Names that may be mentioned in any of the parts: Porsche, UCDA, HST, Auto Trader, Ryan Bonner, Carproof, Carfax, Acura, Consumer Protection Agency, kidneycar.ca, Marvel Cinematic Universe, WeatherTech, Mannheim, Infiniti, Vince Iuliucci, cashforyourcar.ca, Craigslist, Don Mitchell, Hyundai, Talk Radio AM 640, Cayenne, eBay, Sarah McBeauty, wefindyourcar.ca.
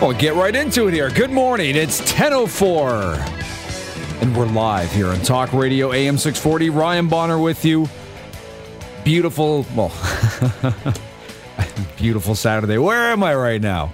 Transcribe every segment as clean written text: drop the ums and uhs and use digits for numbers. Well, get right into it here. Good morning. It's 10:04, and we're live here on Talk Radio AM 640. Ryan Bonner with you. Beautiful, well, beautiful Saturday. Where am I right now?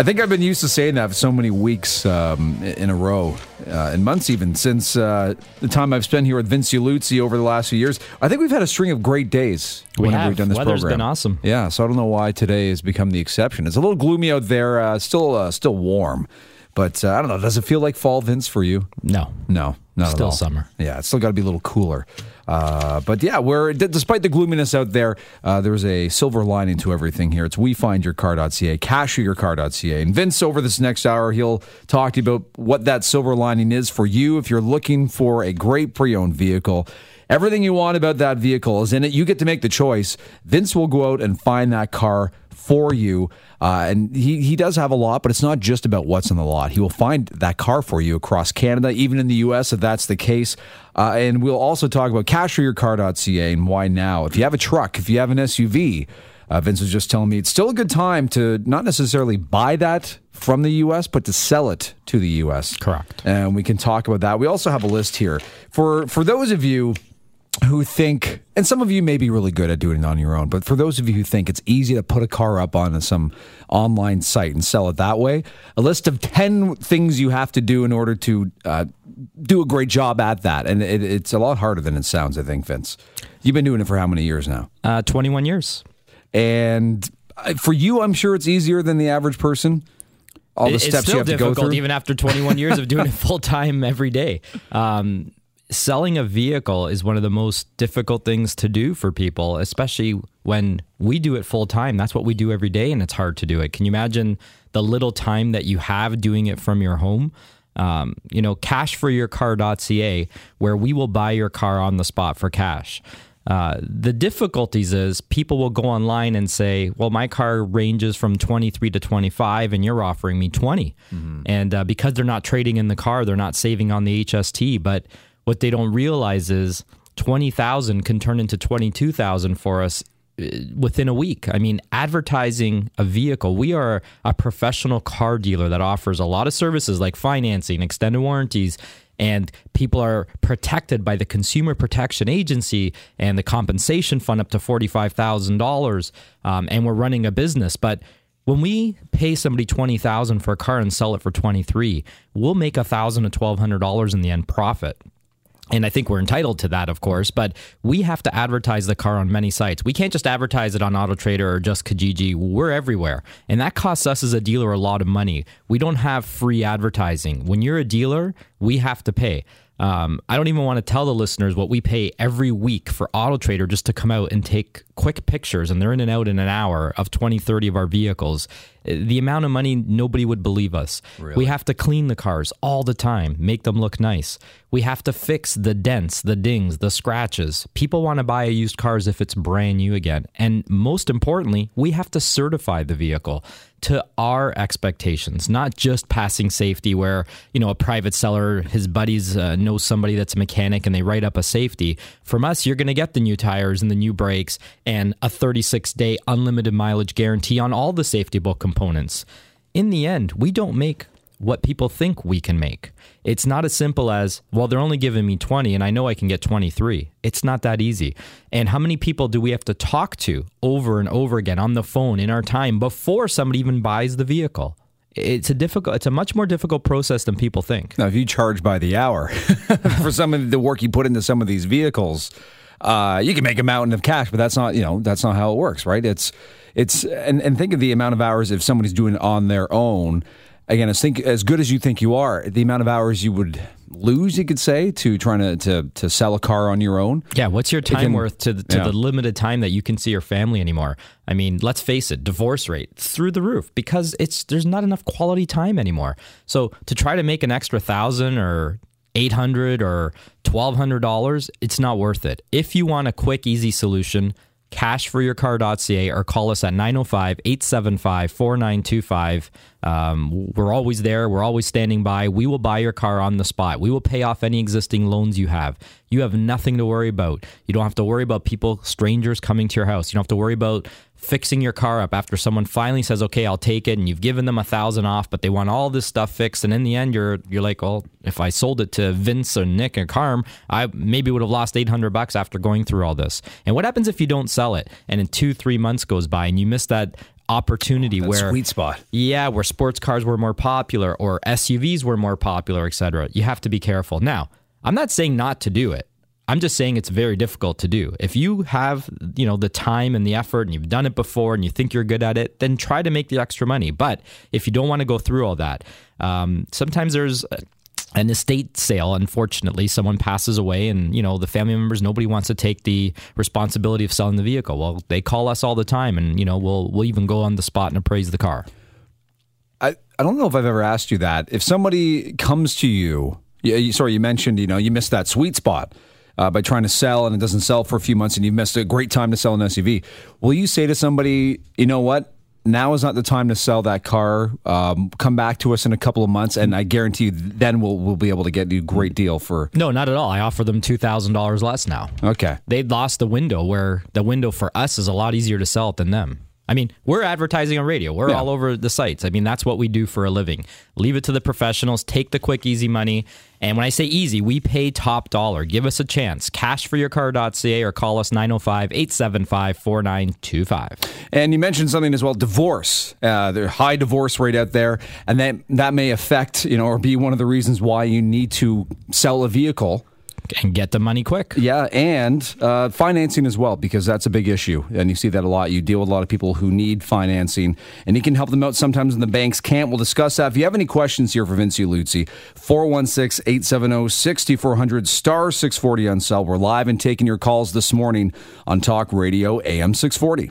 I think I've been used to saying that for so many weeks in a row, and months even, since the time I've spent here with Vince Iuliucci over the last few years. I think we've had a string of great days whenever we've done this program. Weather's been awesome. Yeah, so I don't know why today has become the exception. It's a little gloomy out there, still warm, but I don't know. Does it feel like fall, Vince, for you? No. No, not at all. Still summer. Yeah, it's still got to be a little cooler. But yeah, despite the gloominess out there, there's a silver lining to everything here. It's wefindyourcar.ca, cashyourcar.ca. And Vince, over this next hour, he'll talk to you about what that silver lining is for you if you're looking for a great pre-owned vehicle. Everything you want about that vehicle is in it. You get to make the choice. Vince will go out and find that car for you. And he does have a lot, but it's not just about what's in the lot. He will find that car for you across Canada, even in the U.S. if that's the case. And we'll also talk about cashforyourcar.ca and why now. If you have a truck, if you have an SUV, Vince was just telling me it's still a good time to not necessarily buy that from the U.S., but to sell it to the U.S. Correct. And we can talk about that. We also have a list here. For those of you who think, and some of you may be really good at doing it on your own, but for those of you who think it's easy to put a car up on some online site and sell it that way, a list of 10 things you have to do in order to do a great job at that. And it's a lot harder than it sounds, I think, Vince. You've been doing it for how many years now? 21 years. And for you, I'm sure it's easier than the average person. All the steps you have to go through. It's still difficult even after 21 years of doing it full-time every day. Selling a vehicle is one of the most difficult things to do for people, especially when we do it full time. That's what we do every day, and it's hard to do it. Can you imagine the little time that you have doing it from your home? Cashforyourcar.ca, where we will buy your car on the spot for cash. The difficulties is people will go online and say, well, my car ranges from 23 to 25 and you're offering me 20. Mm-hmm. And because they're not trading in the car, they're not saving on the HST, but what they don't realize is $20,000 can turn into $22,000 for us within a week. I mean, advertising a vehicle, we are a professional car dealer that offers a lot of services like financing, extended warranties, and people are protected by the Consumer Protection Agency and the Compensation Fund up to $45,000, and we're running a business. But when we pay somebody $20,000 for a car and sell it for $23,000, we'll make $1,000 to $1,200 in the end profit. And I think we're entitled to that, of course, but we have to advertise the car on many sites. We can't just advertise it on Auto Trader or just Kijiji. We're everywhere. And that costs us as a dealer a lot of money. We don't have free advertising. When you're a dealer, we have to pay. I don't even want to tell the listeners what we pay every week for Auto Trader just to come out and take quick pictures, and they're in and out in an hour of 20, 30 of our vehicles. The amount of money, nobody would believe us. Really? We have to clean the cars all the time, make them look nice. We have to fix the dents, the dings, the scratches. People want to buy a used car as if it's brand new again. And most importantly, we have to certify the vehicle to our expectations, not just passing safety where, a private seller, his buddies know somebody that's a mechanic and they write up a safety. From us, you're going to get the new tires and the new brakes and a 36-day unlimited mileage guarantee on all the safety book components. In the end, we don't make what people think we can make. It's not as simple as, well, they're only giving me 20 and I know I can get 23. It's not that easy. And how many people do we have to talk to over and over again on the phone in our time before somebody even buys the vehicle? It's a much more difficult process than people think. Now, if you charge by the hour for some of the work you put into some of these vehicles, you can make a mountain of cash, but that's not how it works, right? And think of the amount of hours if somebody's doing it on their own. Again, as good as you think you are, the amount of hours you would lose, you could say, to trying to sell a car on your own. Yeah, what's your time worth to the limited time that you can see your family anymore? I mean, let's face it, divorce rate through the roof because there's not enough quality time anymore. So to try to make an extra $1,000 or $800 or $1,200, it's not worth it. If you want a quick, easy solution, cashforyourcar.ca or call us at 905-875-4925. We're always there. We're always standing by. We will buy your car on the spot. We will pay off any existing loans you have. You have nothing to worry about. You don't have to worry about people, strangers coming to your house. You don't have to worry about fixing your car up after someone finally says, okay, I'll take it. And you've given them $1,000 off, but they want all this stuff fixed. And in the end, you're like, well, if I sold it to Vince or Nick or Carm, I maybe would have lost $800 after going through all this. And what happens if you don't sell it? And in 2-3 months goes by and you miss that opportunity, where sweet spot, yeah, where sports cars were more popular or SUVs were more popular, etc. You have to be careful. Now, I'm not saying not to do it. I'm just saying it's very difficult to do. If you have, you know, the time and the effort and you've done it before and you think you're good at it, then try to make the extra money. But if you don't want to go through all that, sometimes there's an estate sale, unfortunately, someone passes away and, you know, the family members, nobody wants to take the responsibility of selling the vehicle. Well, they call us all the time and, you know, we'll even go on the spot and appraise the car. I don't know if I've ever asked you that. If somebody comes to you, you mentioned, you know, you missed that sweet spot by trying to sell and it doesn't sell for a few months and you've missed a great time to sell an SUV. Will you say to somebody, you know what? Now is not the time to sell that car. Come back to us in a couple of months, and I guarantee you, then we'll be able to get you a great deal for... No, not at all. I offer them $2,000 less now. Okay. They'd lost the window, where the window for us is a lot easier to sell it than them. I mean, we're advertising on radio. We're all over the sites. I mean, that's what we do for a living. Leave it to the professionals. Take the quick, easy money. And when I say easy, we pay top dollar. Give us a chance. Cashforyourcar.ca or call us 905-875-4925. And you mentioned something as well, divorce. There's a high divorce rate out there. And that may affect, you know, or be one of the reasons why you need to sell a vehicle. And get the money quick. Yeah, and financing as well, because that's a big issue. And you see that a lot. You deal with a lot of people who need financing, and you can help them out sometimes when the banks can't. We'll discuss that. If you have any questions here for Vince Iuliucci, 416-870-6400, star 640 on cell. We're live and taking your calls this morning on Talk Radio AM 640.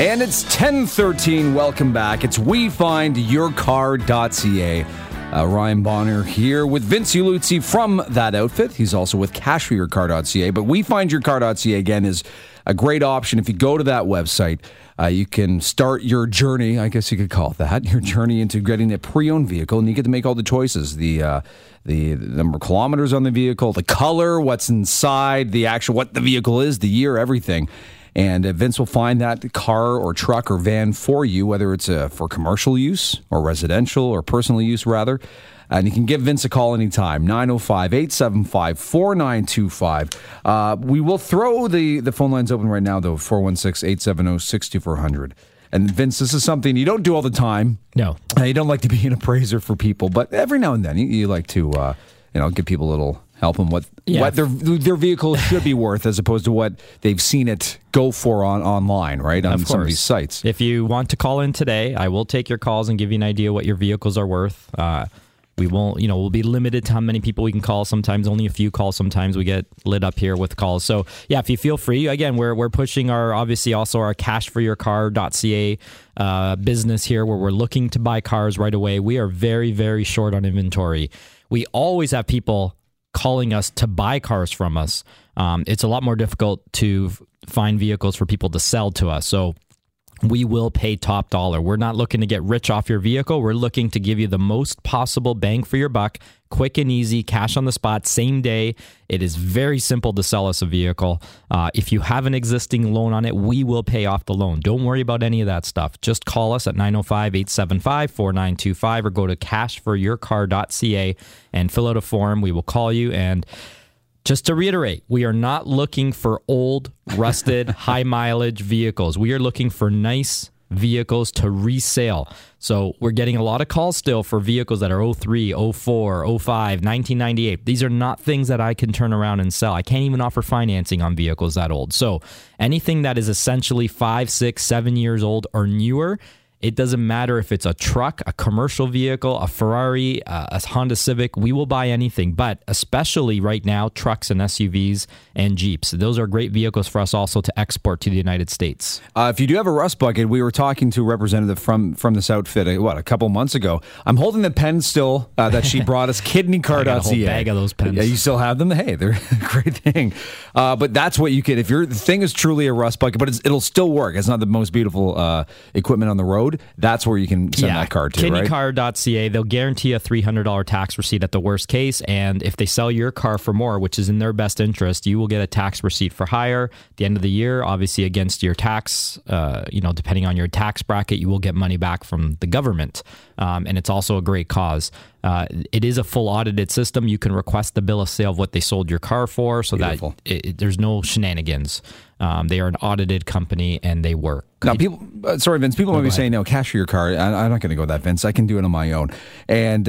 And it's 10:13. Welcome back. It's wefindyourcar.ca. Ryan Bonner here with Vince Iuliucci from that outfit. He's also with cashforyourcar.ca, but wefindyourcar.ca again is a great option. If you go to that website, you can start your journey, I guess you could call it that, your journey into getting a pre-owned vehicle, and you get to make all the choices, the number of kilometers on the vehicle, the color, what's inside, the actual, what the vehicle is, the year, everything. And Vince will find that car or truck or van for you, whether it's for commercial use or residential or personal use, rather. And you can give Vince a call anytime, 905-875-4925. We will throw the phone lines open right now, though, 416-870-6400. And Vince, this is something you don't do all the time. No. You don't like to be an appraiser for people, but every now and then you like to give people a little... help them what their vehicle should be worth as opposed to what they've seen it go for online, right? On some of these sites. If you want to call in today, I will take your calls and give you an idea what your vehicles are worth. We won't, we'll be limited to how many people we can call. Sometimes only a few calls. Sometimes we get lit up here with calls. So yeah, if you feel free, again, we're pushing our cashforyourcar.ca business here, where we're looking to buy cars right away. We are very, very short on inventory. We always have people calling us to buy cars from us. It's a lot more difficult to find vehicles for people to sell to us. So we will pay top dollar. We're not looking to get rich off your vehicle. We're looking to give you the most possible bang for your buck, quick and easy, cash on the spot, same day. It is very simple to sell us a vehicle. If you have an existing loan on it, we will pay off the loan. Don't worry about any of that stuff. Just call us at 905-875-4925 or go to cashforyourcar.ca and fill out a form. We will call you. And just to reiterate, we are not looking for old, rusted, high-mileage vehicles. We are looking for nice vehicles to resale. So we're getting a lot of calls still for vehicles that are 03, 04, 05, 1998. These are not things that I can turn around and sell. I can't even offer financing on vehicles that old. So anything that is essentially 5, 6, 7 years old or newer It doesn't matter if it's a truck, a commercial vehicle, a Ferrari, a Honda Civic. We will buy anything, but especially right now, trucks and SUVs and Jeeps. Those are great vehicles for us also to export to the United States. If you do have a rust bucket, we were talking to a representative from this outfit, a couple months ago. I'm holding the pen still that she brought us, kidneycar.ca. I got a whole bag of those pens. Yeah, you still have them? Hey, they're a great thing. But that's what you get. If your thing is truly a rust bucket, but it'll still work. It's not the most beautiful equipment on the road. That's where you can send that car to, right? Kidneycar.ca. They'll guarantee a $300 tax receipt at the worst case, and if they sell your car for more, which is in their best interest, you will get a tax receipt for higher. At the end of the year, obviously against your tax, depending on your tax bracket, you will get money back from the government, and it's also a great cause. It is a full audited system. You can request the bill of sale of what they sold your car for, so Beautiful. That there's no shenanigans. They are an audited company and they work. Now, people, sorry, Vince, people might be saying, no, cash for your car. I'm not going to go that, Vince. I can do it on my own. And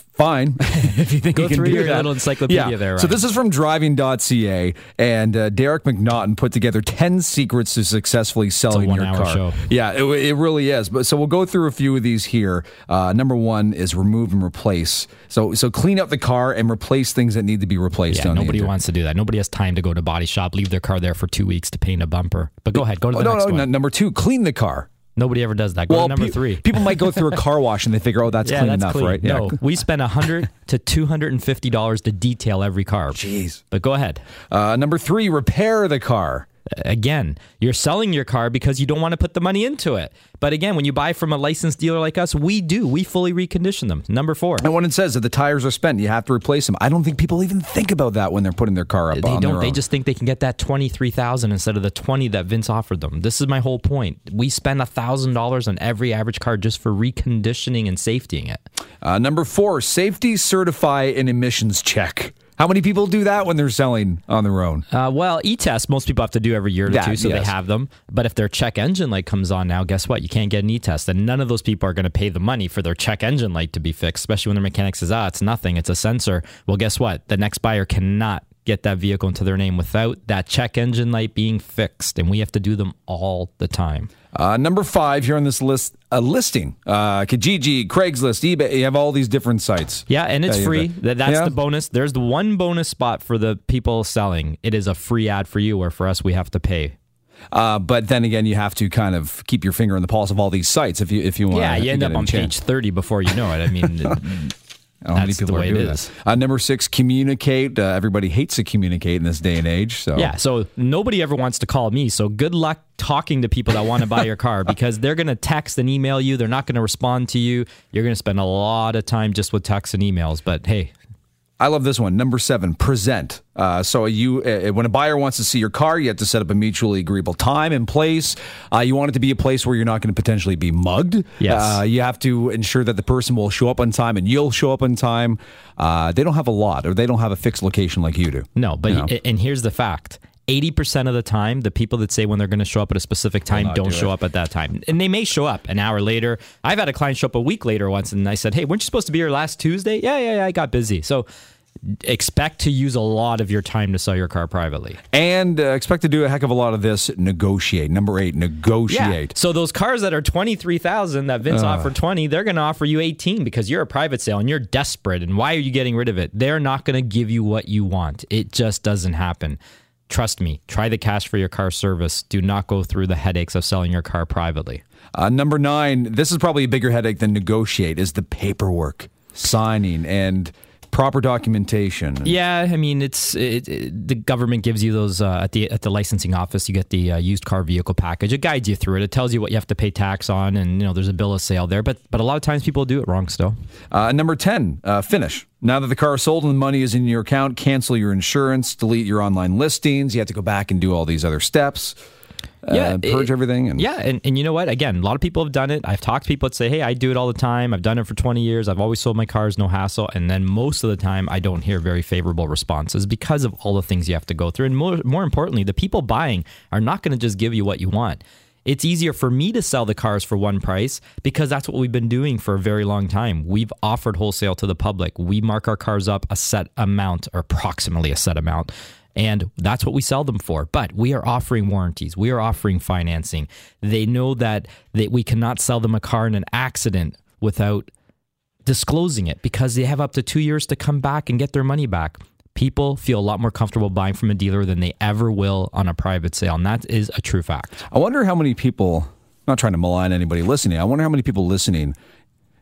fine. If you think you can do that. Go through your little encyclopedia there, right? So this is from driving.ca, and Derek McNaughton put together 10 secrets to successfully selling your car. Show. Yeah, it really is. But so we'll go through a few of these here. Number one is remove and replace. So clean up the car and replace things that need to be replaced. Yeah, nobody wants to do that. Nobody has time to go to body shop, leave their car there for 2 weeks to paint a bumper. But go ahead, go to the next one. Number two, clean the car. Nobody ever does that. Go to number three. People might go through a car wash and they figure, oh, that's clean enough, right? Yeah. No, we spend $100 to $250 to detail every car. Jeez. But go ahead. Number three, repair the car. Again, you're selling your car because you don't want to put the money into it. But again, when you buy from a licensed dealer like us, we do. We fully recondition them. Number four. And when it says that the tires are spent, you have to replace them. I don't think people even think about that when they're putting their car up on their own. They just think they can get that $23,000 instead of the $20,000 that Vince offered them. This is my whole point. We spend $1,000 on every average car just for reconditioning and safetying it. Number four, safety certify an emissions check. How many people do that when they're selling on their own? E-test, most people have to do every year or two, so yes. They have them. But if their check engine light comes on now, guess what? You can't get an e-test. And none of those people are going to pay the money for their check engine light to be fixed, especially when their mechanic says, it's nothing, it's a sensor. Well, guess what? The next buyer cannot get that vehicle into their name without that check engine light being fixed. And we have to do them all the time. Number five here on this list, a listing. Kijiji, Craigslist, eBay, you have all these different sites. Yeah, and it's free. That's the bonus. There's the one bonus spot for the people selling. It is a free ad for you, where for us, we have to pay. But then again, you have to kind of keep your finger on the pulse of all these sites if you want. Yeah, you end up on page 30 before you know it. I mean... That's the way it is. Number six, communicate. Everybody hates to communicate in this day and age. So nobody ever wants to call me. So good luck talking to people that want to buy your car, because they're going to text and email you. They're not going to respond to you. You're going to spend a lot of time just with texts and emails. But hey. I love this one. Number seven, present. So when a buyer wants to see your car, you have to set up a mutually agreeable time and place. You want it to be a place where you're not going to potentially be mugged. Yes. You have to ensure that the person will show up on time and you'll show up on time. They don't have a lot, or they don't have a fixed location like you do. No, but and here's the fact. 80% of the time, the people that say when they're going to show up at a specific time don't show up at that time. And they may show up an hour later. I've had a client show up a week later once, and I said, hey, weren't you supposed to be here last Tuesday? Yeah, I got busy. So expect to use a lot of your time to sell your car privately. And expect to do a heck of a lot of this, negotiate. Number eight, negotiate. Yeah. So those cars that are $23,000 that Vince offered $20,000, they're going to offer you $18,000 because you're a private sale and you're desperate. And why are you getting rid of it? They're not going to give you what you want. It just doesn't happen. Trust me, try the Cash for Your Car service. Do not go through the headaches of selling your car privately. Number nine, this is probably a bigger headache than negotiate, is the paperwork, signing, and proper documentation. Yeah, I mean, the government gives you those at the licensing office. You get the used car vehicle package. It guides you through it. It tells you what you have to pay tax on, and there's a bill of sale there. But a lot of times people do it wrong still. Number 10, finish. Now that the car is sold and the money is in your account, cancel your insurance, delete your online listings. You have to go back and do all these other steps. Purge everything. And you know what? Again, a lot of people have done it. I've talked to people that say, hey, I do it all the time. I've done it for 20 years. I've always sold my cars, no hassle. And then most of the time, I don't hear very favorable responses because of all the things you have to go through. And more importantly, the people buying are not going to just give you what you want. It's easier for me to sell the cars for one price because that's what we've been doing for a very long time. We've offered wholesale to the public. We mark our cars up a set amount, or approximately a set amount. And that's what we sell them for. But we are offering warranties. We are offering financing. They know that we cannot sell them a car in an accident without disclosing it, because they have up to 2 years to come back and get their money back. People feel a lot more comfortable buying from a dealer than they ever will on a private sale. And that is a true fact. I wonder how many people, I'm not trying to malign anybody listening, I wonder how many people listening,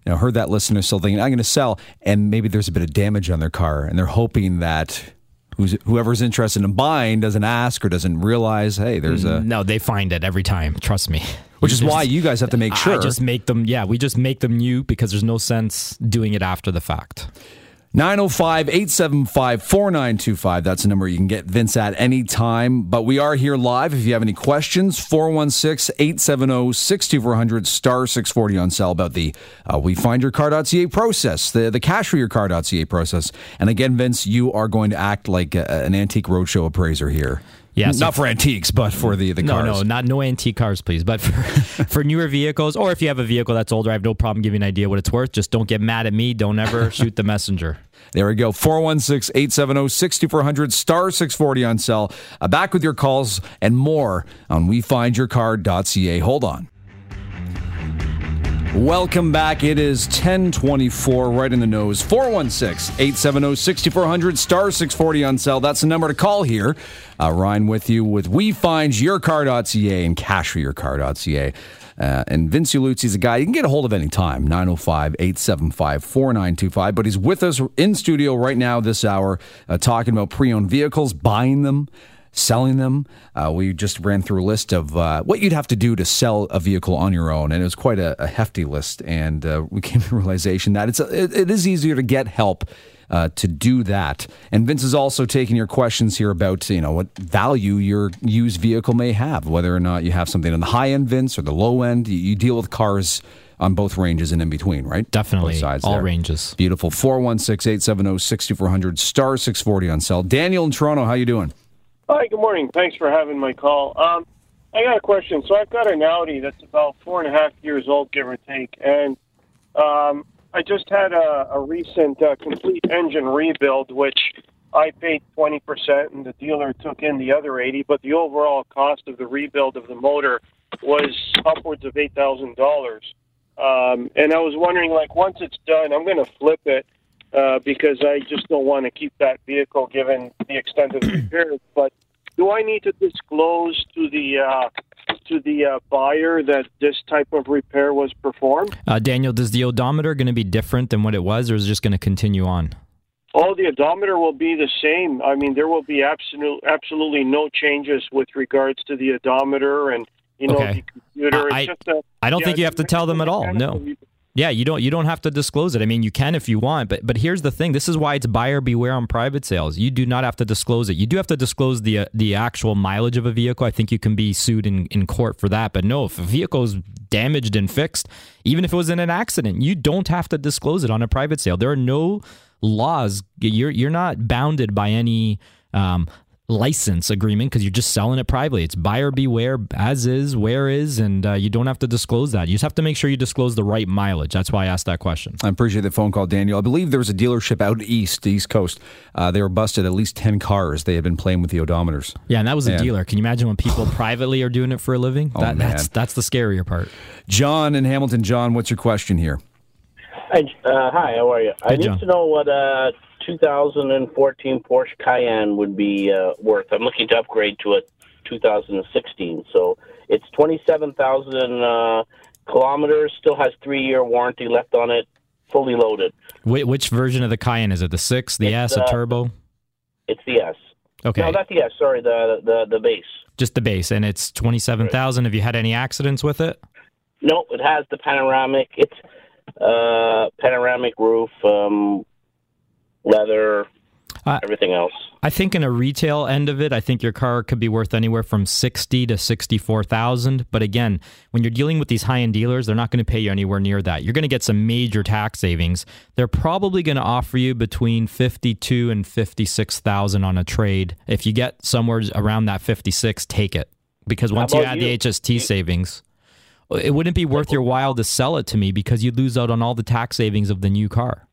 you know, heard that listener still thinking, I'm going to sell, and maybe there's a bit of damage on their car, and they're hoping that whoever's interested in buying doesn't ask or doesn't realize, hey, there's a... No, they find it every time. Trust me. Which is why you guys have to make sure. We just make them new, because there's no sense doing it after the fact. 905-875-4925. That's the number you can get Vince at any time. But we are here live. If you have any questions, 416-870-6400, star 640 on sale about the wefindyourcar.ca process, the cashforyourcar.ca process. And again, Vince, you are going to act like an antique roadshow appraiser here. Yeah, so not for antiques, but for the cars. No antique cars, please. But for newer vehicles, or if you have a vehicle that's older, I have no problem giving you an idea what it's worth. Just don't get mad at me. Don't ever shoot the messenger. There we go. 416-870-6400, star 640 on sell. Back with your calls and more on wefindyourcar.ca. Hold on. Welcome back. It is 10:24, right in the nose. 416-870-6400, star 640 on sale. That's the number to call here. Ryan with you with wefindyourcar.ca and cashforyourcar.ca. And Vince Iuliucci is a guy you can get a hold of any time, 905-875-4925. But he's with us in studio right now this hour, talking about pre-owned vehicles, buying them, selling them. We just ran through a list of what you'd have to do to sell a vehicle on your own, and it was quite a hefty list, and we came to the realization that it is easier to get help to do that. And Vince is also taking your questions here about, you know, what value your used vehicle may have, whether or not you have something on the high end, Vince, or the low end. You deal with cars on both ranges and in between, right? Definitely. Both sides all there. Ranges. Beautiful. 416-870-6400, star 640 on sell. Daniel in Toronto, how you doing? Hi, good morning. Thanks for having my call. I got a question. So I've got an Audi that's about 4.5 years old, give or take, and I just had a recent complete engine rebuild, which I paid 20%, and the dealer took in the other 80%, but the overall cost of the rebuild of the motor was upwards of $8,000. And I was wondering, like, once it's done, I'm going to flip it. Because I just don't want to keep that vehicle given the extent of the repairs. But do I need to disclose to the buyer that this type of repair was performed? Daniel, is the odometer going to be different than what it was, or is it just going to continue on? Oh, the odometer will be the same. I mean, there will be absolutely no changes with regards to the odometer and, you know, okay. The computer. I don't think you have to tell them at all, no. Yeah, you don't have to disclose it. I mean, you can if you want, but here's the thing. This is why it's buyer beware on private sales. You do not have to disclose it. You do have to disclose the actual mileage of a vehicle. I think you can be sued in court for that. But no, if a vehicle is damaged and fixed, even if it was in an accident, you don't have to disclose it on a private sale. There are no laws. You're not bounded by any license agreement because you're just selling it privately. It's buyer beware, as is, where is, and you don't have to disclose that. You just have to make sure you disclose the right mileage. That's why I asked that question. I appreciate the phone call, Daniel. I believe there was a dealership out east, the East Coast. They were busted at least 10 cars. They had been playing with the odometers. Yeah, and that was a dealer. Can you imagine when people privately are doing it for a living? That's the scarier part. John in Hamilton. John, what's your question here? Hi, how are you? Hey, I need John. To know what... 2014 Porsche Cayenne would be worth. I'm looking to upgrade to a 2016, so it's 27,000 kilometers, still has 3-year warranty left on it, fully loaded. Which version of the Cayenne is it? The 6, the S, a turbo? It's the S. Okay. No, not the S, sorry, the base. Just the base, and it's 27,000. Have you had any accidents with it? No, it has the panoramic. It's panoramic roof, leather, everything else. I think in a retail end of it, I think your car could be worth anywhere from $60,000 to $64,000. But again, when you're dealing with these high-end dealers, they're not going to pay you anywhere near that. You're going to get some major tax savings. They're probably going to offer you between $52,000 and $56,000 on a trade. If you get somewhere around that $56,000, take it. Because once you add the HST savings, it wouldn't be worth your while to sell it to me because you'd lose out on all the tax savings of the new car.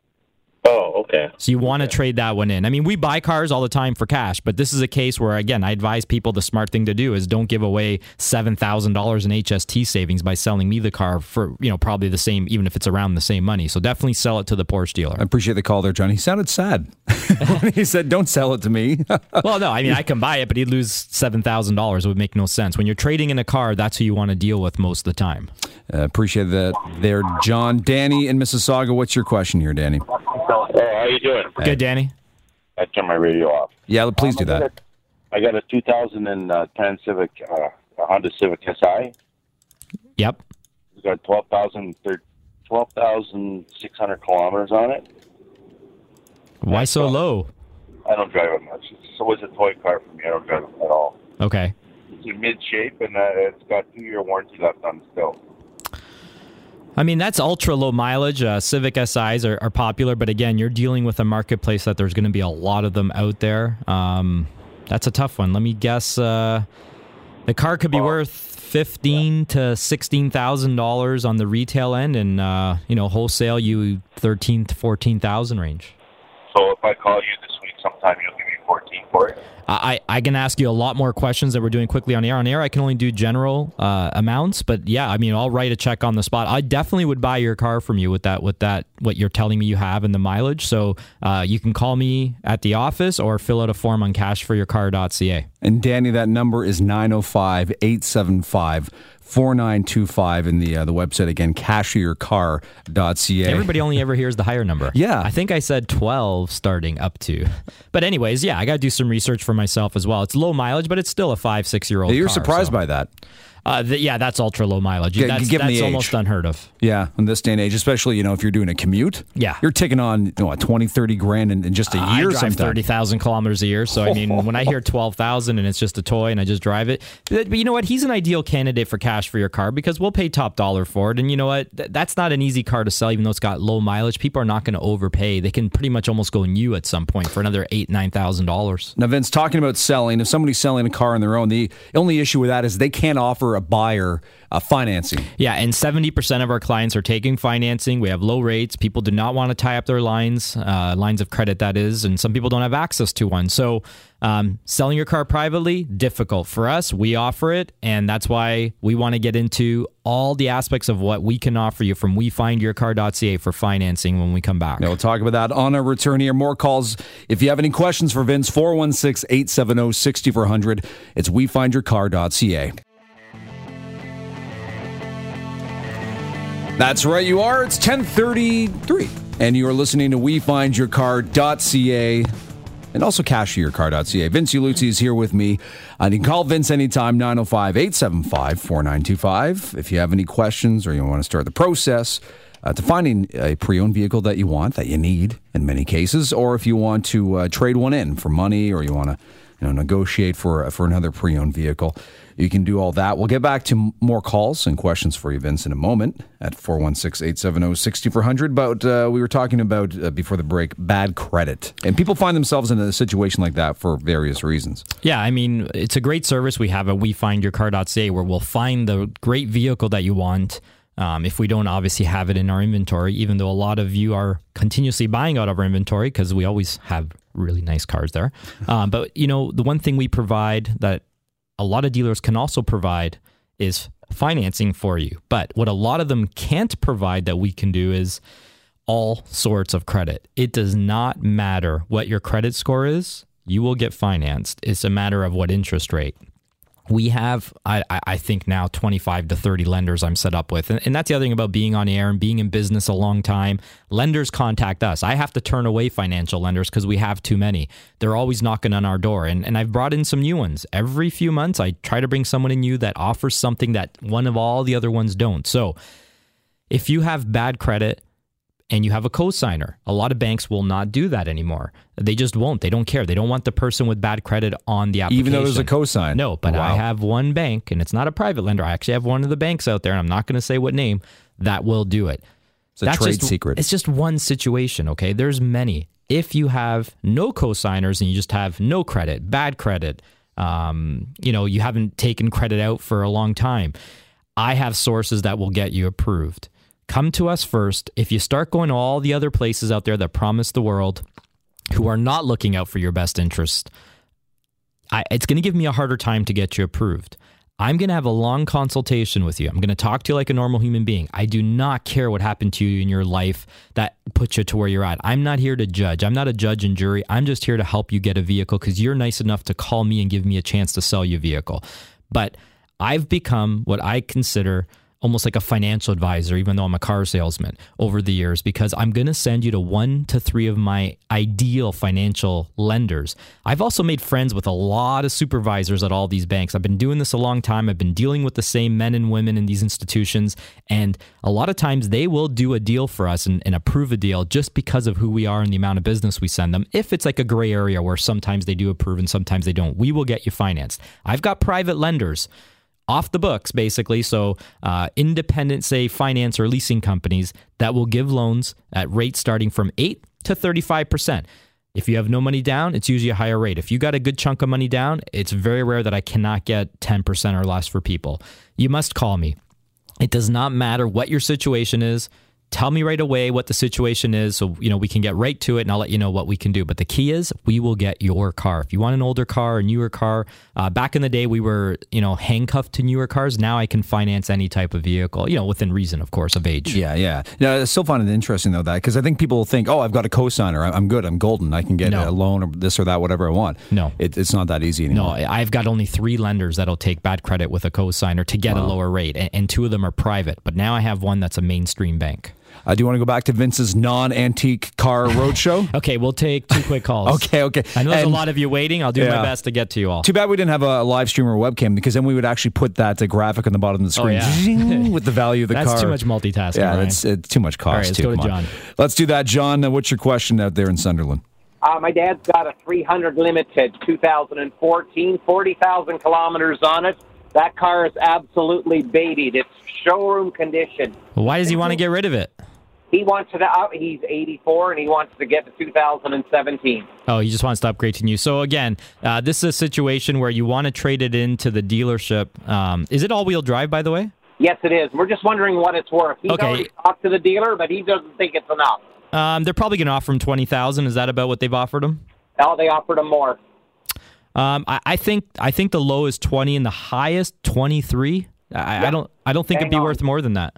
Oh, okay. So you want to trade that one in. I mean, we buy cars all the time for cash, but this is a case where, again, I advise people the smart thing to do is don't give away $7,000 in HST savings by selling me the car for, you know, probably the same, even if it's around the same money. So definitely sell it to the Porsche dealer. I appreciate the call there, John. He sounded sad when he said, don't sell it to me. Well, no, I mean, I can buy it, but he'd lose $7,000. It would make no sense. When you're trading in a car, that's who you want to deal with most of the time. Appreciate that there, John. Danny in Mississauga, what's your question here, Danny? Hey, how you doing? Good, Danny. I turned my radio off. Yeah, please do that. I got a 2010 Civic, Honda Civic SI. Yep. It's got 12,600 kilometers on it. Why so low? I don't drive it much. It's always a toy car for me. I don't drive it at all. Okay. It's in mid-shape, and it's got 2-year warranty left on it still. I mean, that's ultra-low mileage. Civic SIs are popular, but again, you're dealing with a marketplace that there's going to be a lot of them out there. That's a tough one. Let me guess. The car could be worth $15,000 to $16,000 on the retail end, and wholesale, you $13,000 to $14,000 range. So if I call you this week sometime, you'll give me $14,000 for it? I can ask you a lot more questions that we're doing quickly on air. On air, I can only do general amounts, but yeah, I mean, I'll write a check on the spot. I definitely would buy your car from you with that, what you're telling me you have and the mileage. So you can call me at the office or fill out a form on cashforyourcar.ca. And Danny, that number is 905-875-4925 in the website again, cashyourcar.ca. Everybody only ever hears the higher number. Yeah. I think I said 12 starting up to. But anyways, yeah, I got to do some research for myself as well. It's low mileage, but it's still a 5-6-year-old car. You're surprised by that. That's ultra low mileage. That's almost unheard of. Yeah, in this day and age, especially, you know, if you're doing a commute. Yeah. You're taking on, $20,000-$30,000 in just a year. I drive 30,000 kilometers a year, so I mean, when I hear 12,000 and it's just a toy and I just drive it, but you know what? He's an ideal candidate for cash for your car because we'll pay top dollar for it, and you know what? That's not an easy car to sell, even though it's got low mileage. People are not going to overpay. They can pretty much almost go new at some point for another $8,000-$9,000. Now, Vince, talking about selling, if somebody's selling a car on their own, the only issue with that is they can't offer a buyer financing. Yeah, and 70% of our clients are taking financing. We have low rates. People do not want to tie up their lines of credit, that is, and some people don't have access to one. So selling your car privately, difficult. For us, we offer it, and that's why we want to get into all the aspects of what we can offer you from wefindyourcar.ca for financing when we come back. Now, we'll talk about that on our return here. More calls. If you have any questions for Vince, 416-870-6400. It's wefindyourcar.ca. That's right, you are. It's 10:33, and you are listening to wefindyourcar.ca and also cashyourcar.ca. Vince Iuliucci is here with me. You can call Vince anytime, 905-875-4925. If you have any questions or you want to start the process to finding a pre-owned vehicle that you want, that you need in many cases, or if you want to trade one in for money or you want to negotiate for another pre-owned vehicle. You can do all that. We'll get back to more calls and questions for you, Vince, in a moment at 416-870-6400. But we were talking about, before the break, bad credit. And people find themselves in a situation like that for various reasons. Yeah, I mean, it's a great service we have at wefindyourcar.ca where we'll find the great vehicle that you want. If we don't obviously have it in our inventory, even though a lot of you are continuously buying out of our inventory because we always have really nice cars there. But, the one thing we provide that a lot of dealers can also provide is financing for you. But what a lot of them can't provide that we can do is all sorts of credit. It does not matter what your credit score is. You will get financed. It's a matter of what interest rate. We have, I think now, 25 to 30 lenders I'm set up with. And that's the other thing about being on air and being in business a long time. Lenders contact us. I have to turn away financial lenders because we have too many. They're always knocking on our door. And I've brought in some new ones. Every few months, I try to bring someone in new that offers something that one of all the other ones don't. So if you have bad credit and you have a cosigner, a lot of banks will not do that anymore. They just won't. They don't care. They don't want the person with bad credit on the application. Even though there's a cosign. No, but wow. I have one bank, and it's not a private lender. I actually have one of the banks out there, and I'm not going to say what name, that will do it. It's a trade secret. It's just one situation, okay? There's many. If you have no cosigners and you just have no credit, bad credit, you haven't taken credit out for a long time, I have sources that will get you approved. Come to us first. If you start going to all the other places out there that promise the world, who are not looking out for your best interest, it's going to give me a harder time to get you approved. I'm going to have a long consultation with you. I'm going to talk to you like a normal human being. I do not care what happened to you in your life that put you to where you're at. I'm not here to judge. I'm not a judge and jury. I'm just here to help you get a vehicle because you're nice enough to call me and give me a chance to sell you a vehicle. But I've become what I consider almost like a financial advisor, even though I'm a car salesman over the years, because I'm going to send you to 1 to 3 of my ideal financial lenders. I've also made friends with a lot of supervisors at all these banks. I've been doing this a long time. I've been dealing with the same men and women in these institutions. And a lot of times they will do a deal for us and approve a deal just because of who we are and the amount of business we send them. If it's like a gray area where sometimes they do approve and sometimes they don't, we will get you financed. I've got private lenders off the books, basically. So independent, say, finance or leasing companies that will give loans at rates starting from 8 to 35%. If you have no money down, it's usually a higher rate. If you got a good chunk of money down, it's very rare that I cannot get 10% or less for people. You must call me. It does not matter what your situation is. Tell me right away what the situation is so we can get right to it, and I'll let you know what we can do. But the key is we will get your car. If you want an older car, a newer car, back in the day we were handcuffed to newer cars. Now I can finance any type of vehicle, within reason, of course, of age. Yeah. Now, I still find it interesting, though, that because I think people think, I've got a cosigner. I'm good. I'm golden. I can get a loan or this or that, whatever I want. No. It's not that easy anymore. No, I've got only 3 lenders that'll take bad credit with a cosigner to get a lower rate, and 2 of them are private. But now I have one that's a mainstream bank. Do you want to go back to Vince's non-antique car roadshow? Okay, we'll take 2 quick calls. Okay. I know there's a lot of you waiting. I'll do my best to get to you all. Too bad we didn't have a live stream or webcam, because then we would actually put that graphic on the bottom of the screen with the value of the car. That's too much multitasking, Ryan. It's too much cost. All right, let's go to John. Let's do that. John, what's your question out there in Sunderland? My dad's got a 300 Limited 2014, 40,000 kilometers on it. That car is absolutely babied. It's showroom condition. Why does he want to get rid of it? He wants to. He's 84, and he wants to get to 2017. Oh, he just wants to upgrade to new. So again, this is a situation where you want to trade it into the dealership. Is it all-wheel drive, by the way? Yes, it is. We're just wondering what it's worth. He's already talked to the dealer, but he doesn't think it's enough. They're probably going to offer him $20,000. Is that about what they've offered him? No, they offered him more. I think the low is 20 and the highest 23. I don't think it'd be worth more than that.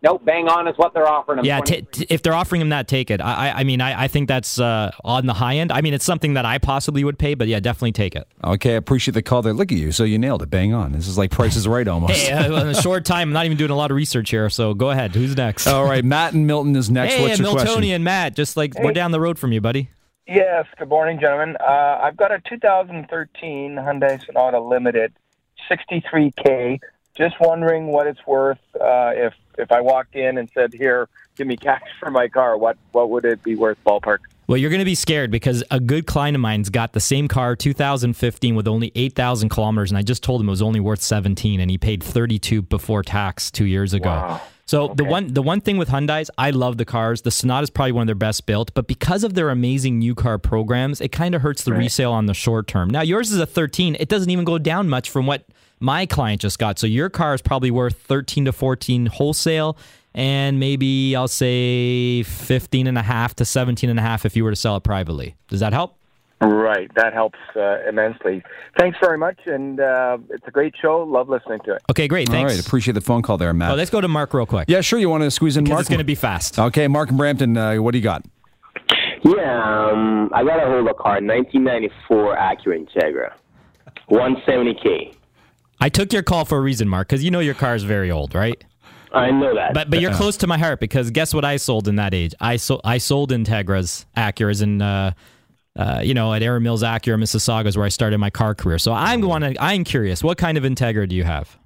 Nope, bang on is what they're offering him. Yeah, if they're offering him that, take it. I mean, I think that's on the high end. I mean, it's something that I possibly would pay, but yeah, definitely take it. Okay, I appreciate the call there. Look at you. So you nailed it. Bang on. This is like Price is Right almost. Hey, in a short time, I'm not even doing a lot of research here, so go ahead. Who's next? All right, Matt and Milton is next. Hey, what's your question? Miltonian Matt, we're down the road from you, buddy. Yes, good morning, gentlemen. I've got a 2013 Hyundai Sonata Limited, 63K. Just wondering what it's worth. If I walked in and said, "Here, give me cash for my car," what would it be worth, ballpark? Well, you're going to be scared because a good client of mine's got the same car, 2015, with only 8,000 kilometers, and I just told him it was only worth 17, and he paid 32 before tax 2 years ago. Wow. So okay. The one thing with Hyundai's, I love the cars. The Sonata is probably one of their best built, but because of their amazing new car programs, it kind of hurts the resale on the short term. Now, yours is a 13. It doesn't even go down much from what my client just got. So your car is probably worth 13 to 14 wholesale, and maybe I'll say 15.5 to 17.5 if you were to sell it privately. Does that help? Right. That helps immensely. Thanks very much, and it's a great show. Love listening to it. Okay, great. Thanks. All right. Appreciate the phone call there, Matt. Oh, let's go to Mark real quick. Yeah, sure. You want to squeeze in Mark? It's going to be fast. Okay, Mark in Brampton, what do you got? Yeah, I got a Honda car, 1994 Acura Integra, 170K. I took your call for a reason, Mark, because your car is very old, right? I know that. But you're close to my heart, because guess what I sold in that age? I sold Integras, Acuras, and... at Aaron Mills Acura, Mississauga's where I started my car career. So I'm curious, what kind of Integra do you have?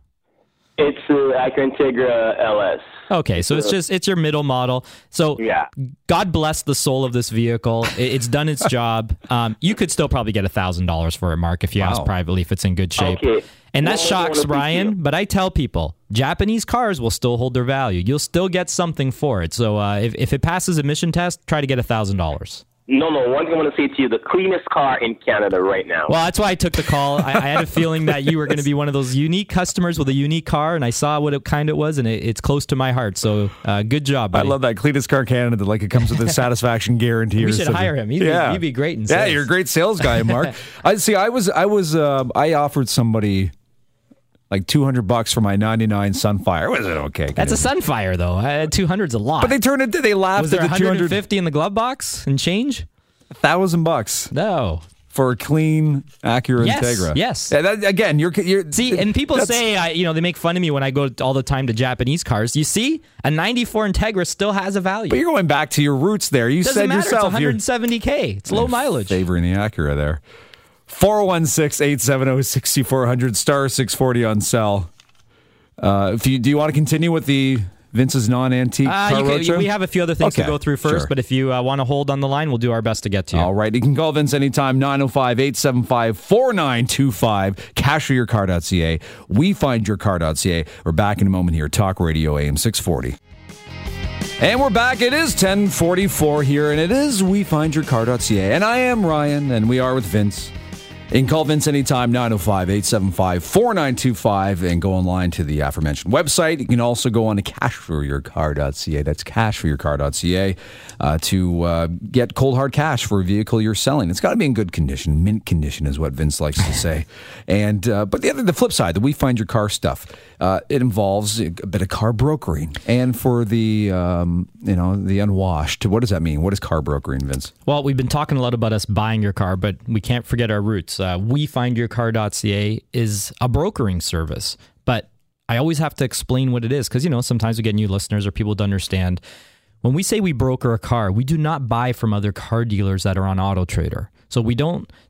It's the Acura Integra LS. Okay, so it's your middle model. So yeah. God bless the soul of this vehicle. It's done its job. You could still probably get $1,000 for it, Mark, if you ask privately if it's in good shape. Okay. And that shocks Ryan, but I tell people, Japanese cars will still hold their value. You'll still get something for it. So if it passes emission test, try to get $1,000. No. One thing I want to say to you, the cleanest car in Canada right now. Well, that's why I took the call. I had a feeling that you were going to be one of those unique customers with a unique car, and I saw what it kind of was, and it's close to my heart. So good job, buddy. I love that. Cleanest car Canada. Like, it comes with a satisfaction guarantee. We should hire him. He'd be great in sales. Yeah, you're a great sales guy, Mark. I offered somebody like $200 for my 99 Sunfire. Was it okay? That's a Sunfire, though. 200's a lot. But they laughed at the 250 $200 in the glove box and change? $1,000. No. For a clean Acura Integra. Yes. Yeah, and people say, they make fun of me when I go all the time to Japanese cars. You see, a 94 Integra still has a value. But you're going back to your roots there. You said yourself. It's 170K. It's low mileage. Favoring the Acura there. 416-870-6400, *640 on cell. Do you want to continue with the Vince's non-antique car roadshow? We have a few other things to go through first, but if you want to hold on the line, we'll do our best to get to you. All right, you can call Vince anytime, 905-875-4925, cashyourcar.ca, wefindyourcar.ca. We're back in a moment here, Talk Radio AM 640. And we're back. It is 10:44 here, and it is wefindyourcar.ca. And I am Ryan, and we are with Vince. You can call Vince anytime, 905-875-4925, and go online to the aforementioned website. You can also go on to cashforyourcar.ca. That's cashforyourcar.ca to get cold hard cash for a vehicle you're selling. It's got to be in good condition. Mint condition is what Vince likes to say. But the flip side, the We Find Your Car stuff, it involves a bit of car brokering. And for the the unwashed, what does that mean? What is car brokering, Vince? Well, we've been talking a lot about us buying your car, but we can't forget our roots. Wefindyourcar.ca is a brokering service, but I always have to explain what it is because, sometimes we get new listeners or people don't understand. When we say we broker a car, we do not buy from other car dealers that are on Auto Trader. So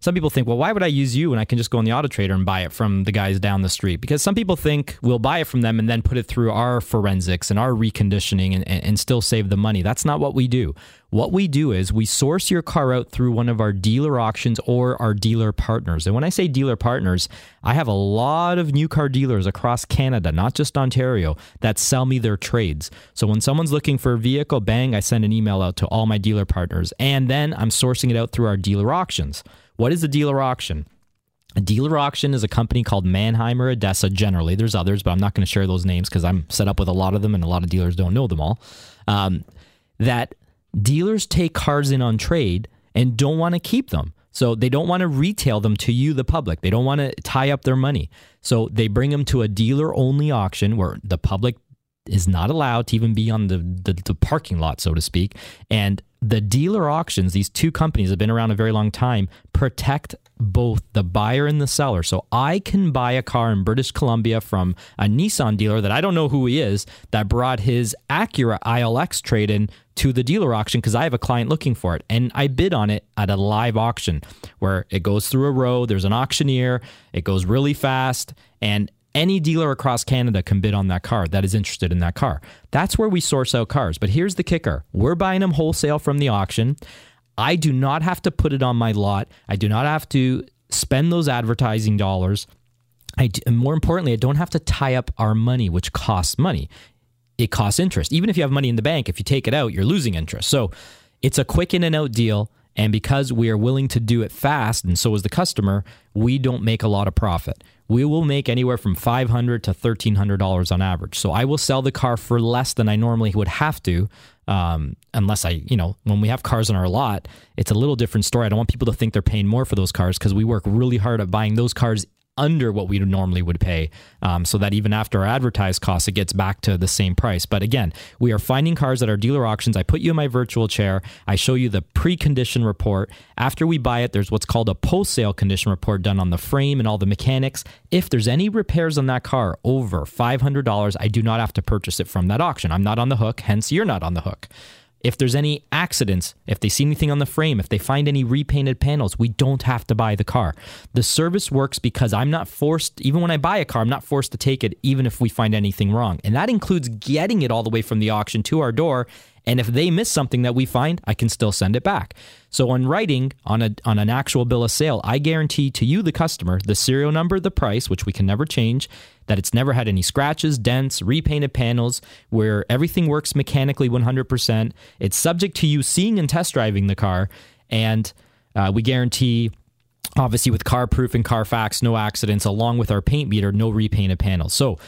some people think, well, why would I use you when I can just go on the Auto Trader and buy it from the guys down the street? Because some people think we'll buy it from them and then put it through our forensics and our reconditioning and still save the money. That's not what we do. What we do is we source your car out through one of our dealer auctions or our dealer partners. And when I say dealer partners, I have a lot of new car dealers across Canada, not just Ontario, that sell me their trades. So when someone's looking for a vehicle, I send an email out to all my dealer partners, and then I'm sourcing it out through our dealer auctions. What is a dealer auction? A dealer auction is a company called Mannheim or Adesa generally. There's others, but I'm not going to share those names because I'm set up with a lot of them, and a lot of dealers don't know them all. That dealers take cars in on trade and don't want to keep them. So they don't want to retail them to you, the public. They don't want to tie up their money. So they bring them to a dealer-only auction where the public is not allowed to even be on the parking lot, so to speak. And the dealer auctions, these two companies have been around a very long time, protect both the buyer and the seller. So I can buy a car in British Columbia from a Nissan dealer that I don't know who he is, that brought his Acura ILX trade-in to the dealer auction because I have a client looking for it. And I bid on it at a live auction where it goes through a row, there's an auctioneer, it goes really fast, and any dealer across Canada can bid on that car that is interested in that car. That's where we source out cars. But here's the kicker. We're buying them wholesale from the auction. I do not have to put it on my lot. I do not have to spend those advertising dollars. And more importantly, I don't have to tie up our money, which costs money. It costs interest. Even if you have money in the bank, if you take it out, you're losing interest. So it's a quick in and out deal. And because we are willing to do it fast, and so is the customer, we don't make a lot of profit. We will make anywhere from $500 to $1,300 on average. So I will sell the car for less than I normally would have to, unless when we have cars on our lot, it's a little different story. I don't want people to think they're paying more for those cars because we work really hard at buying those cars under what we normally would pay, so that even after our advertised costs, it gets back to the same price. But again, we are finding cars at our dealer auctions. I put you in my virtual chair. I show you the pre-condition report. After we buy it, there's what's called a post-sale condition report done on the frame and all the mechanics. If there's any repairs on that car over $500, I do not have to purchase it from that auction. I'm not on the hook, hence you're not on the hook. If there's any accidents, if they see anything on the frame, if they find any repainted panels, we don't have to buy the car. The service works because I'm not forced, even when I buy a car, I'm not forced to take it even if we find anything wrong. And that includes getting it all the way from the auction to our door. And if they miss something that we find, I can still send it back. So on writing, on an actual bill of sale, I guarantee to you, the customer, the serial number, the price, which we can never change, that it's never had any scratches, dents, repainted panels, where everything works mechanically 100%. It's subject to you seeing and test driving the car. And we guarantee, obviously, with Carproof and Carfax, no accidents, along with our paint meter, no repainted panels. So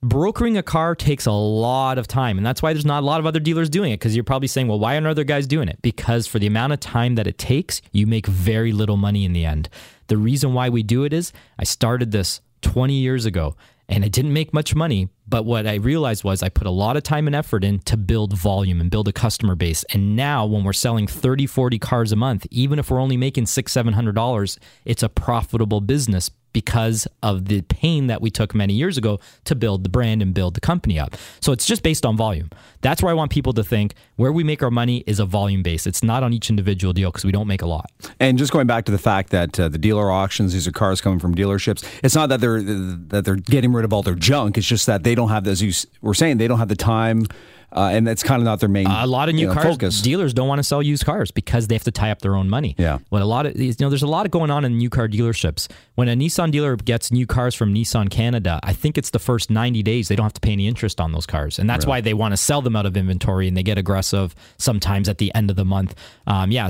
brokering a car takes a lot of time, and that's why there's not a lot of other dealers doing it, because you're probably saying, well, why aren't other guys doing it? Because for the amount of time that it takes, you make very little money in the end. The reason why we do it is I started this 20 years ago, and I didn't make much money, but what I realized was I put a lot of time and effort in to build volume and build a customer base. And now when we're selling 30, 40 cars a month, even if we're only making $600, $700, it's a profitable business because of the pain that we took many years ago to build the brand and build the company up. So it's just based on volume. That's where I want people to think where we make our money is a volume base. It's not on each individual deal because we don't make a lot. And just going back to the fact that the dealer auctions, these are cars coming from dealerships. It's not that they're getting rid of all their junk. It's just that they don't have, as you were saying, they don't have the time. And that's kind of not their main focus. A lot of new cars, focus. Dealers don't want to sell used cars because they have to tie up their own money. Yeah. But a lot of, there's a lot going on in new car dealerships. When a Nissan dealer gets new cars from Nissan Canada, I think it's the first 90 days they don't have to pay any interest on those cars. And that's why they want to sell them out of inventory, and they get aggressive sometimes at the end of the month.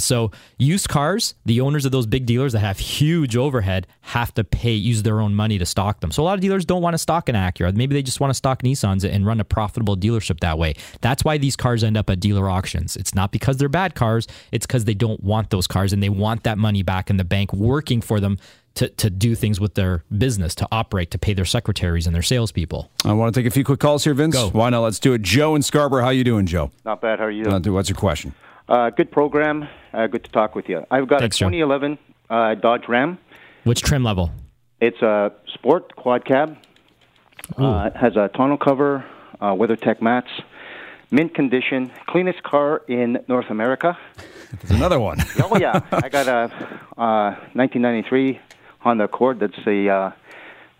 So used cars, the owners of those big dealers that have huge overhead have to use their own money to stock them. So a lot of dealers don't want to stock an Acura. Maybe they just want to stock Nissans and run a profitable dealership that way. That's why these cars end up at dealer auctions. It's not because they're bad cars. It's because they don't want those cars, and they want that money back in the bank working for them to do things with their business, to operate, to pay their secretaries and their salespeople. I want to take a few quick calls here, Vince. Go. Why not? Let's do it. Joe in Scarborough, how you doing, Joe? Not bad. How are you? What's your question? Good program. Good to talk with you. I've got a 2011 Dodge Ram. Which trim level? It's a sport quad cab. It has a tonneau cover, WeatherTech mats. Mint condition, cleanest car in North America. There's another one. Oh, yeah. I got a 1993 Honda Accord. That's a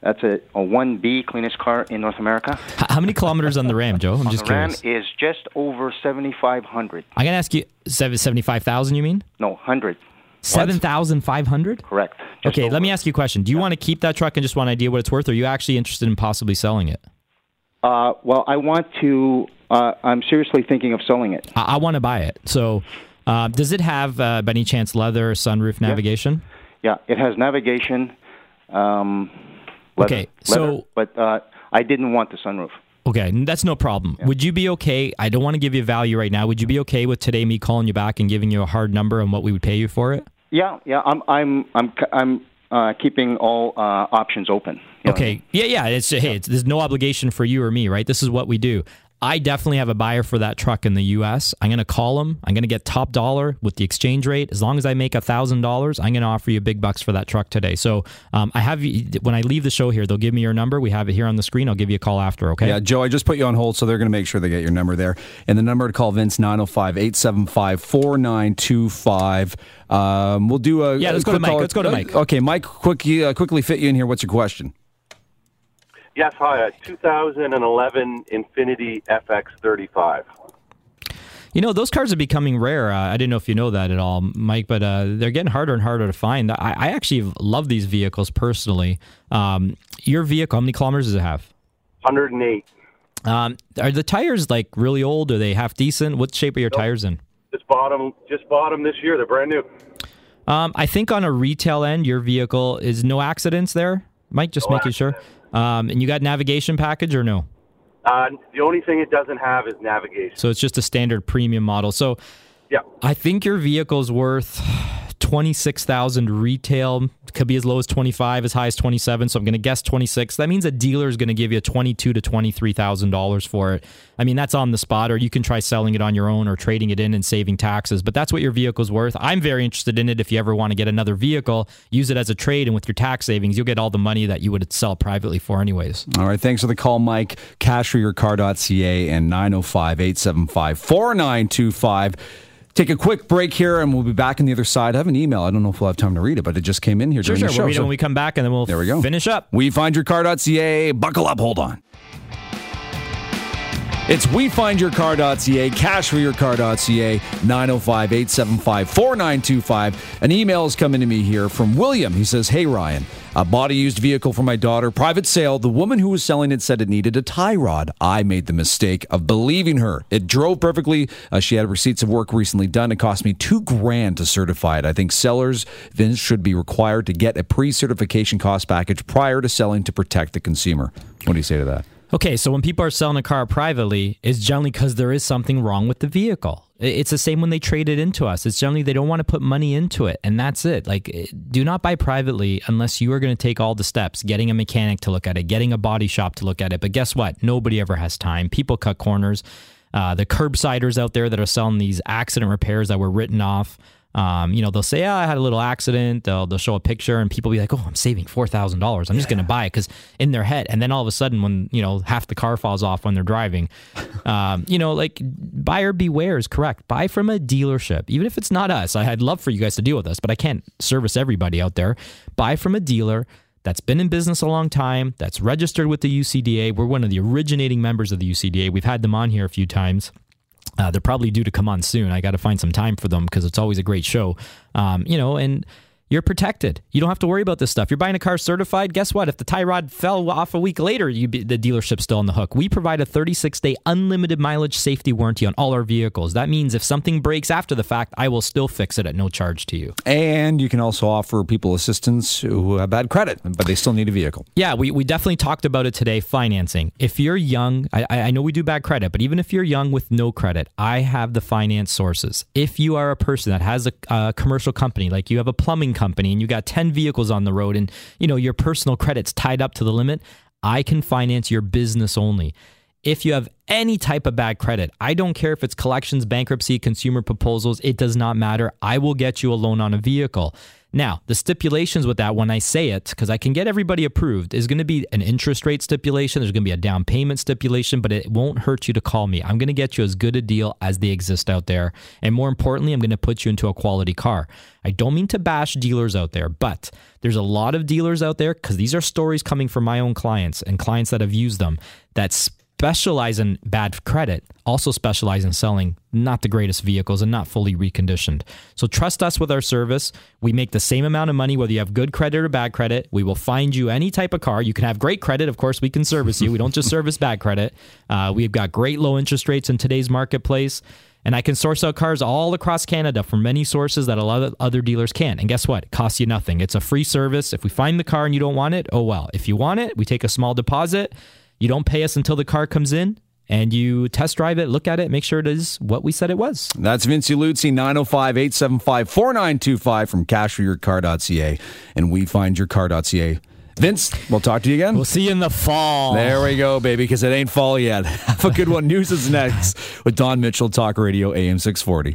1B cleanest car in North America. How many kilometers on the Ram, Joe? I'm just curious. The Ram is just over 7,500. I'm going to ask you, 75,000 you mean? No, 100. 7,500? Correct. Just okay, over. Let me ask you a question. Do you want to keep that truck and just want an idea what it's worth, or are you actually interested in possibly selling it? Well, I want to... I'm seriously thinking of selling it. I want to buy it. So does it have, by any chance, leather, sunroof, navigation? Yeah, it has navigation, leather, but I didn't want the sunroof. Okay, that's no problem. Yeah. Would you be okay, I don't want to give you value right now, would you be okay with today me calling you back and giving you a hard number on what we would pay you for it? Yeah, I'm keeping all options open. Okay, there's no obligation for you or me, right? This is what we do. I definitely have a buyer for that truck in the U.S. I'm going to call him. I'm going to get top dollar with the exchange rate. As long as I make $1,000, I'm going to offer you big bucks for that truck today. So when I leave the show here, they'll give me your number. We have it here on the screen. I'll give you a call after, okay? Yeah, Joe, I just put you on hold, so they're going to make sure they get your number there. And the number to call, Vince, 905-875-4925. We'll do a... Yeah, let's go to Mike. Let's go to Mike. Okay, Mike, quickly fit you in here. What's your question? Yes, hi. 2011 Infiniti FX35. Those cars are becoming rare. I didn't know if you know that at all, Mike, but they're getting harder and harder to find. I actually love these vehicles personally. Your vehicle, how many kilometers does it have? 108. Are the tires like really old? Are they half decent? What shape are your tires in? Just bought them this year. They're brand new. I think on a retail end, your vehicle is no accidents there. Mike, just making sure. And you got navigation package or no? The only thing it doesn't have is navigation. So it's just a standard premium model. So yeah. I think your vehicle's worth $26,000 retail. Could be as low as $25,000, as high as $27,000. So I'm going to guess $26,000. That means a dealer is going to give you $22,000 to $23,000 for it. I mean, that's on the spot, or you can try selling it on your own or trading it in and saving taxes. But that's what your vehicle's worth. I'm very interested in it. If you ever want to get another vehicle, use it as a trade, and with your tax savings, you'll get all the money that you would sell privately for anyways. All right. Thanks for the call, Mike. Cashforyourcar.ca and 905-875-4925. Take a quick break here, and we'll be back on the other side. I have an email. I don't know if we'll have time to read it, but it just came in here during the show. We'll read it when we come back, and then we'll finish up. wefindyourcar.ca. Buckle up. Hold on. It's wefindyourcar.ca, cashforyourcar.ca, 905-875-4925. An email is coming to me here from William. He says, "Hey, Ryan, I bought a used vehicle for my daughter. Private sale. The woman who was selling it said it needed a tie rod. I made the mistake of believing her. It drove perfectly. She had receipts of work recently done. It cost me $2,000 to certify it. I think sellers then should be required to get a pre-certification cost package prior to selling to protect the consumer." What do you say to that? Okay, so when people are selling a car privately, it's generally because there is something wrong with the vehicle. It's the same when they trade it into us. It's generally they don't want to put money into it, and that's it. Like, do not buy privately unless you are going to take all the steps, getting a mechanic to look at it, getting a body shop to look at it. But guess what? Nobody ever has time. People cut corners. The curbsiders out there that are selling these accident repairs that were written off, they'll say, "Oh, I had a little accident." They'll show a picture and people be like, "Oh, I'm saving $4,000. I'm just going to buy it," because in their head. And then all of a sudden, when, half the car falls off when they're driving, buyer beware is correct. Buy from a dealership. Even if it's not us, I'd love for you guys to deal with us, but I can't service everybody out there. Buy from a dealer that's been in business a long time, that's registered with the UCDA. We're one of the originating members of the UCDA. We've had them on here a few times. They're probably due to come on soon. I got to find some time for them because it's always a great show. And you're protected. You don't have to worry about this stuff. You're buying a car certified. Guess what? If the tie rod fell off a week later, the dealership's still on the hook. We provide a 36-day unlimited mileage safety warranty on all our vehicles. That means if something breaks after the fact, I will still fix it at no charge to you. And you can also offer people assistance who have bad credit, but they still need a vehicle. Yeah, we definitely talked about it today, financing. If you're young, I know we do bad credit, but even if you're young with no credit, I have the finance sources. If you are a person that has a commercial company, like you have a plumbing company and you got 10 vehicles on the road and your personal credit's tied up to the limit, I can finance your business only. If you have any type of bad credit, I don't care if it's collections, bankruptcy, consumer proposals, it does not matter. I will get you a loan on a vehicle. Now, the stipulations with that, when I say it, because I can get everybody approved, is going to be an interest rate stipulation. There's going to be a down payment stipulation, but it won't hurt you to call me. I'm going to get you as good a deal as they exist out there. And more importantly, I'm going to put you into a quality car. I don't mean to bash dealers out there, but there's a lot of dealers out there, because these are stories coming from my own clients and clients that have used them, that specialize in bad credit, also specialize in selling not the greatest vehicles and not fully reconditioned. So trust us with our service. We make the same amount of money, whether you have good credit or bad credit. We will find you any type of car. You can have great credit. Of course, we can service you. We don't just service bad credit. We've got great low interest rates in today's marketplace. And I can source out cars all across Canada from many sources that a lot of other dealers can't. And guess what? It costs you nothing. It's a free service. If we find the car and you don't want it, oh well. If you want it, we take a small deposit. You don't pay us until the car comes in, and you test drive it, look at it, make sure it is what we said it was. That's Vince Iuliucci, 905-875-4925 from cashforyourcar.ca and wefindyourcar.ca. Vince, we'll talk to you again. We'll see you in the fall. There we go, baby, because it ain't fall yet. Have a good one. News is next with Don Mitchell, Talk Radio AM 640.